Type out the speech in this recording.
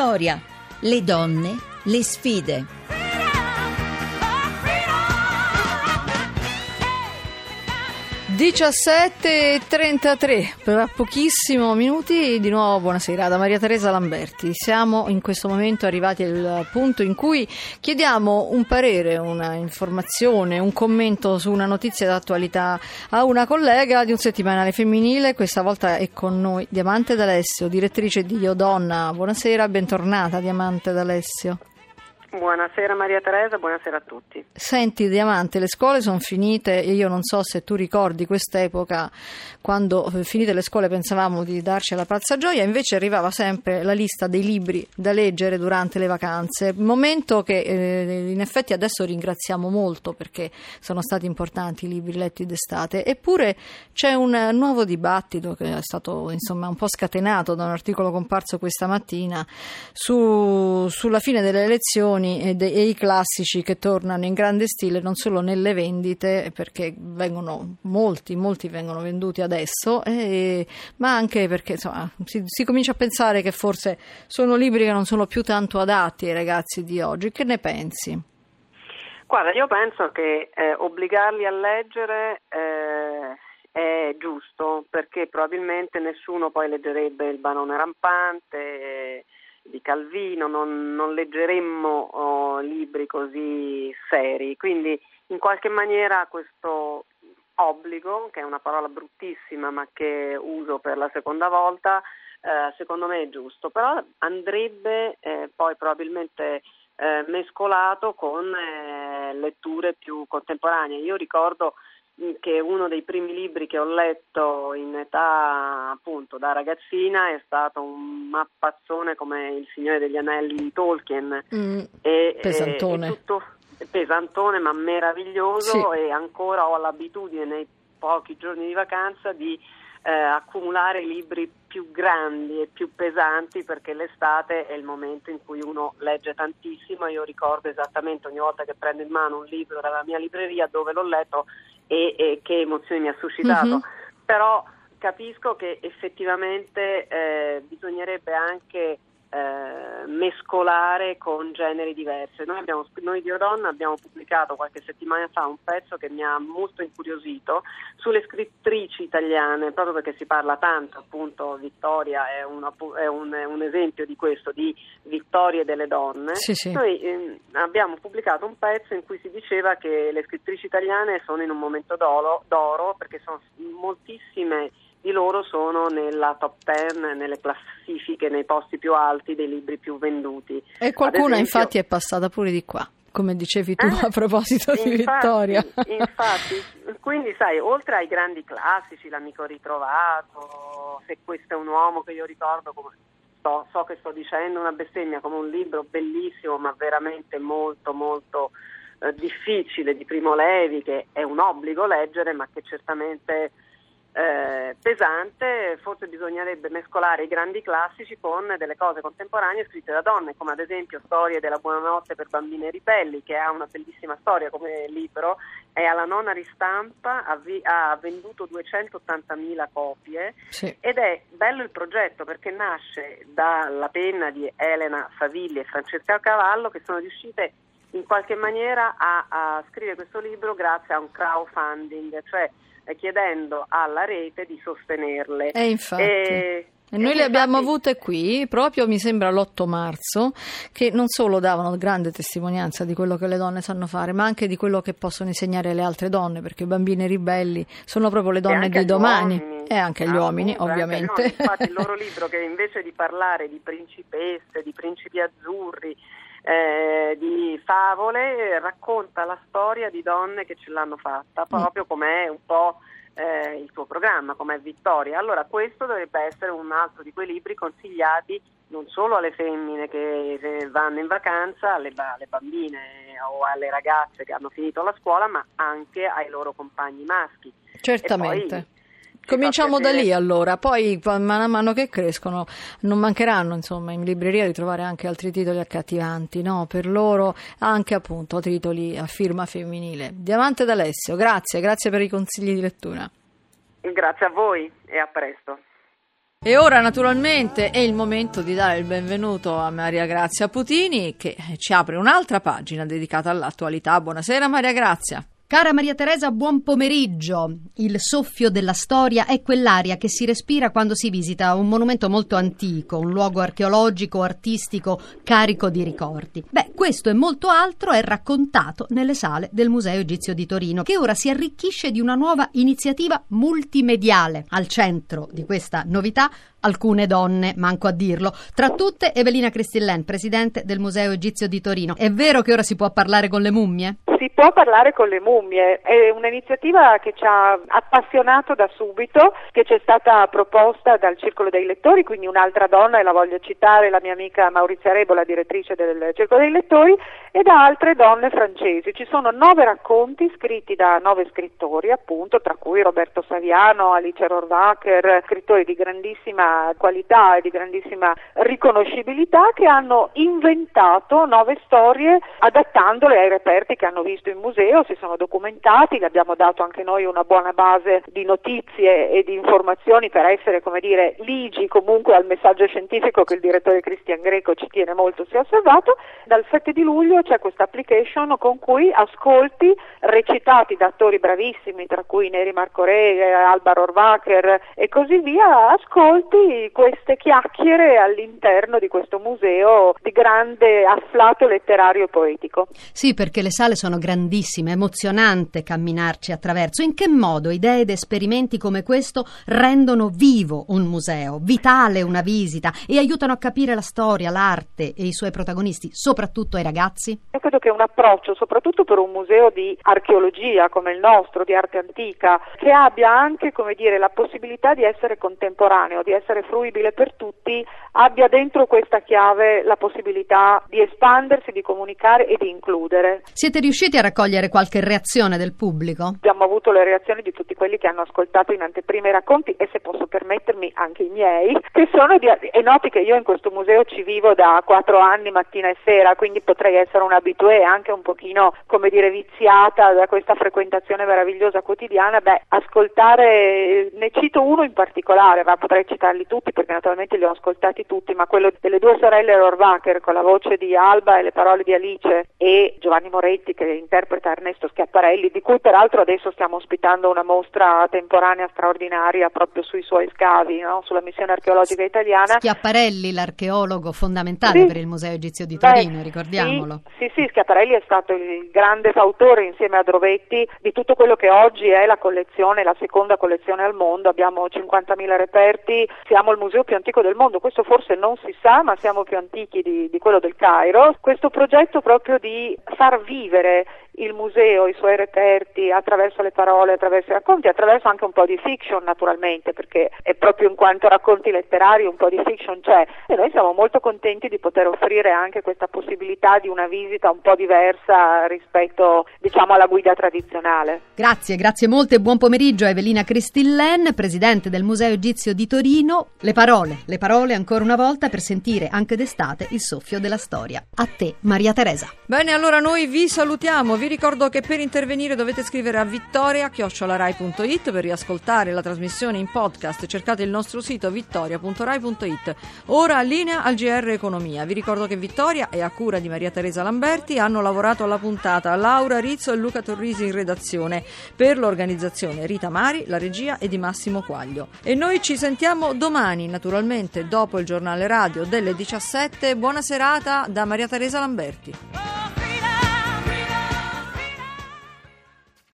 Vittoria, le donne, le sfide. Freedom! 17:33, per pochissimo minuti, di nuovo buonasera da Maria Teresa Lamberti. Siamo in questo momento arrivati al punto in cui chiediamo un parere, una informazione, un commento su una notizia d'attualità a una collega di un settimanale femminile. Questa volta è con noi Diamante D'Alessio, direttrice di Io Donna. Buonasera, bentornata Diamante D'Alessio. Buonasera Maria Teresa, buonasera a tutti. Senti Diamante, le scuole sono finite e io non so se tu ricordi quest'epoca, quando finite le scuole pensavamo di darci alla pazza gioia, invece arrivava sempre la lista dei libri da leggere durante le vacanze, momento che in effetti adesso ringraziamo molto, perché sono stati importanti i libri letti d'estate. Eppure c'è un nuovo dibattito che è stato insomma un po' scatenato da un articolo comparso questa mattina sulla fine delle elezioni e i classici che tornano in grande stile non solo nelle vendite, perché vengono molti vengono venduti adesso, ma anche perché insomma, si comincia a pensare che forse sono libri che non sono più tanto adatti ai ragazzi di oggi. Che ne pensi? Guarda, io penso che obbligarli a leggere è giusto, perché probabilmente nessuno poi leggerebbe Il Barone Rampante di Calvino, non leggeremmo libri così seri, quindi in qualche maniera questo obbligo, che è una parola bruttissima ma che uso per la seconda volta, secondo me è giusto, però andrebbe poi probabilmente mescolato con letture più contemporanee. Io ricordo che uno dei primi libri che ho letto in età appunto da ragazzina è stato un mappazzone come Il Signore degli Anelli di Tolkien, pesantone. E tutto pesantone ma meraviglioso, sì. E ancora ho l'abitudine nei pochi giorni di vacanza di accumulare libri più grandi e più pesanti, perché l'estate è il momento in cui uno legge tantissimo. Io ricordo esattamente ogni volta che prendo in mano un libro dalla mia libreria dove l'ho letto e che emozioni mi ha suscitato. Però capisco che effettivamente bisognerebbe anche mescolare con generi diversi. Noi di Io Donna abbiamo pubblicato qualche settimana fa un pezzo che mi ha molto incuriosito sulle scrittrici italiane, proprio perché si parla tanto, appunto Vittoria è un esempio di questo, di vittorie delle donne. Sì. Noi abbiamo pubblicato un pezzo in cui si diceva che le scrittrici italiane sono in un momento d'oro, perché sono moltissime di loro sono nella top 10, nelle classifiche, nei posti più alti dei libri più venduti. E qualcuna infatti è passata pure di qua, come dicevi tu a proposito di Vittoria. Infatti, quindi sai, oltre ai grandi classici, L'amico ritrovato, Se questo è un uomo, che io ricordo, come so che sto dicendo una bestemmia, come un libro bellissimo ma veramente molto difficile, di Primo Levi, che è un obbligo leggere ma che certamente pesante. Forse bisognerebbe mescolare i grandi classici con delle cose contemporanee scritte da donne, come ad esempio Storie della buonanotte per bambine ribelli, che ha una bellissima storia come libro, e alla nona ristampa ha venduto 280.000 copie, sì. Ed è bello il progetto, perché nasce dalla penna di Elena Favilli e Francesca Cavallo, che sono riuscite in qualche maniera a scrivere questo libro grazie a un crowdfunding, cioè chiedendo alla rete di sostenerle. E noi le abbiamo avute qui proprio, mi sembra, l'8 marzo, che non solo davano grande testimonianza di quello che le donne sanno fare, ma anche di quello che possono insegnare alle altre donne, perché i bambini ribelli sono proprio le donne di domani. E anche gli uomini, ovviamente. Anche, no, infatti il loro libro, che invece di parlare di principesse, di principi azzurri, di favole, racconta la storia di donne che ce l'hanno fatta, proprio come è un po' il tuo programma, come è Vittoria. Allora questo dovrebbe essere un altro di quei libri consigliati non solo alle femmine che vanno in vacanza, alle bambine o alle ragazze che hanno finito la scuola, ma anche ai loro compagni maschi. Certamente. Cominciamo da lì allora, poi man mano che crescono non mancheranno insomma in libreria di trovare anche altri titoli accattivanti, no? Per loro anche appunto titoli a firma femminile. Diamante D'Alessio, grazie per i consigli di lettura. Grazie a voi e a presto. E ora naturalmente è il momento di dare il benvenuto a Maria Grazia Putini, che ci apre un'altra pagina dedicata all'attualità. Buonasera Maria Grazia. Cara Maria Teresa, buon pomeriggio. Il soffio della storia è quell'aria che si respira quando si visita un monumento molto antico, un luogo archeologico, artistico, carico di ricordi. Beh, questo e molto altro è raccontato nelle sale del Museo Egizio di Torino, che ora si arricchisce di una nuova iniziativa multimediale. Al centro di questa novità alcune donne, manco a dirlo. Tra tutte Evelina Christillin, presidente del Museo Egizio di Torino. È vero che ora si può parlare con le mummie? Si può parlare con le mummie, è un'iniziativa che ci ha appassionato da subito, che ci è stata proposta dal Circolo dei Lettori, quindi un'altra donna, e la voglio citare, la mia amica Maurizia Rebola, direttrice del Circolo dei Lettori, e da altre donne francesi. Ci sono 9 racconti scritti da 9 scrittori, appunto, tra cui Roberto Saviano, Alice Rohrwacher, scrittori di grandissima qualità e di grandissima riconoscibilità, che hanno inventato 9 storie adattandole ai reperti che hanno visto in museo, si sono documentati, le abbiamo dato anche noi una buona base di notizie e di informazioni per essere, come dire, ligi comunque al messaggio scientifico che il direttore Cristian Greco ci tiene molto sia osservato. Dal 7 di luglio c'è questa application con cui ascolti recitati da attori bravissimi, tra cui Neri Marcorè, Alba Rohrwacher e così via, ascolti queste chiacchiere all'interno di questo museo di grande afflato letterario e poetico. Sì, perché le sale sono grandissime, emozionante camminarci attraverso. In che modo idee ed esperimenti come questo rendono vivo un museo, vitale una visita, e aiutano a capire la storia, l'arte e i suoi protagonisti, soprattutto ai ragazzi? Io credo che un approccio, soprattutto per un museo di archeologia come il nostro, di arte antica, che abbia anche, come dire, la possibilità di essere contemporaneo, di essere fruibile per tutti, abbia dentro questa chiave la possibilità di espandersi, di comunicare e di includere. Siete riusciti a raccogliere qualche reazione del pubblico? Abbiamo avuto le reazioni di tutti quelli che hanno ascoltato in anteprima i racconti, e se posso permettermi anche i miei, che sono e noti che io in questo museo ci vivo da 4 anni mattina e sera, quindi potrei essere un abitué anche un pochino, come dire, viziata da questa frequentazione meravigliosa quotidiana. Beh, ascoltare, ne cito uno in particolare, ma potrei citarli tutti perché naturalmente li ho ascoltati tutti, ma quello delle 2 sorelle Rohrwacher, con la voce di Alba e le parole di Alice, e Giovanni Moretti, che interpreta Ernesto Schiaparelli, di cui peraltro adesso stiamo ospitando una mostra temporanea straordinaria proprio sui suoi scavi, no? Sulla missione archeologica italiana. Schiaparelli, l'archeologo fondamentale, sì, per il Museo Egizio di Torino, ricordiamolo. Sì, Schiaparelli è stato il grande fautore, insieme a Drovetti, di tutto quello che oggi è la collezione, la seconda collezione al mondo. Abbiamo 50.000 reperti, siamo il museo più antico del mondo, questo forse non si sa, ma siamo più antichi di quello del Cairo. Questo progetto proprio di far vivere il museo, i suoi reperti, attraverso le parole, attraverso i racconti, attraverso anche un po' di fiction naturalmente, perché è proprio in quanto racconti letterari un po' di fiction c'è, e noi siamo molto contenti di poter offrire anche questa possibilità di una visita un po' diversa rispetto, diciamo, alla guida tradizionale. Grazie molto e buon pomeriggio a Evelina Christillin, presidente del Museo Egizio di Torino. Le parole ancora una volta per sentire anche d'estate il soffio della storia. A te Maria Teresa. Bene, allora noi vi salutiamo. Vi ricordo che per intervenire dovete scrivere a vittoria@rai.it. per riascoltare la trasmissione in podcast cercate il nostro sito vittoria.rai.it. Ora linea al GR Economia. Vi ricordo che Vittoria è a cura di Maria Teresa Lamberti, hanno lavorato alla puntata Laura Rizzo e Luca Torrisi in redazione, per l'organizzazione Rita Mari, la regia è di Massimo Quaglio. E noi ci sentiamo domani, naturalmente dopo il giornale radio delle 17. Buona serata da Maria Teresa Lamberti.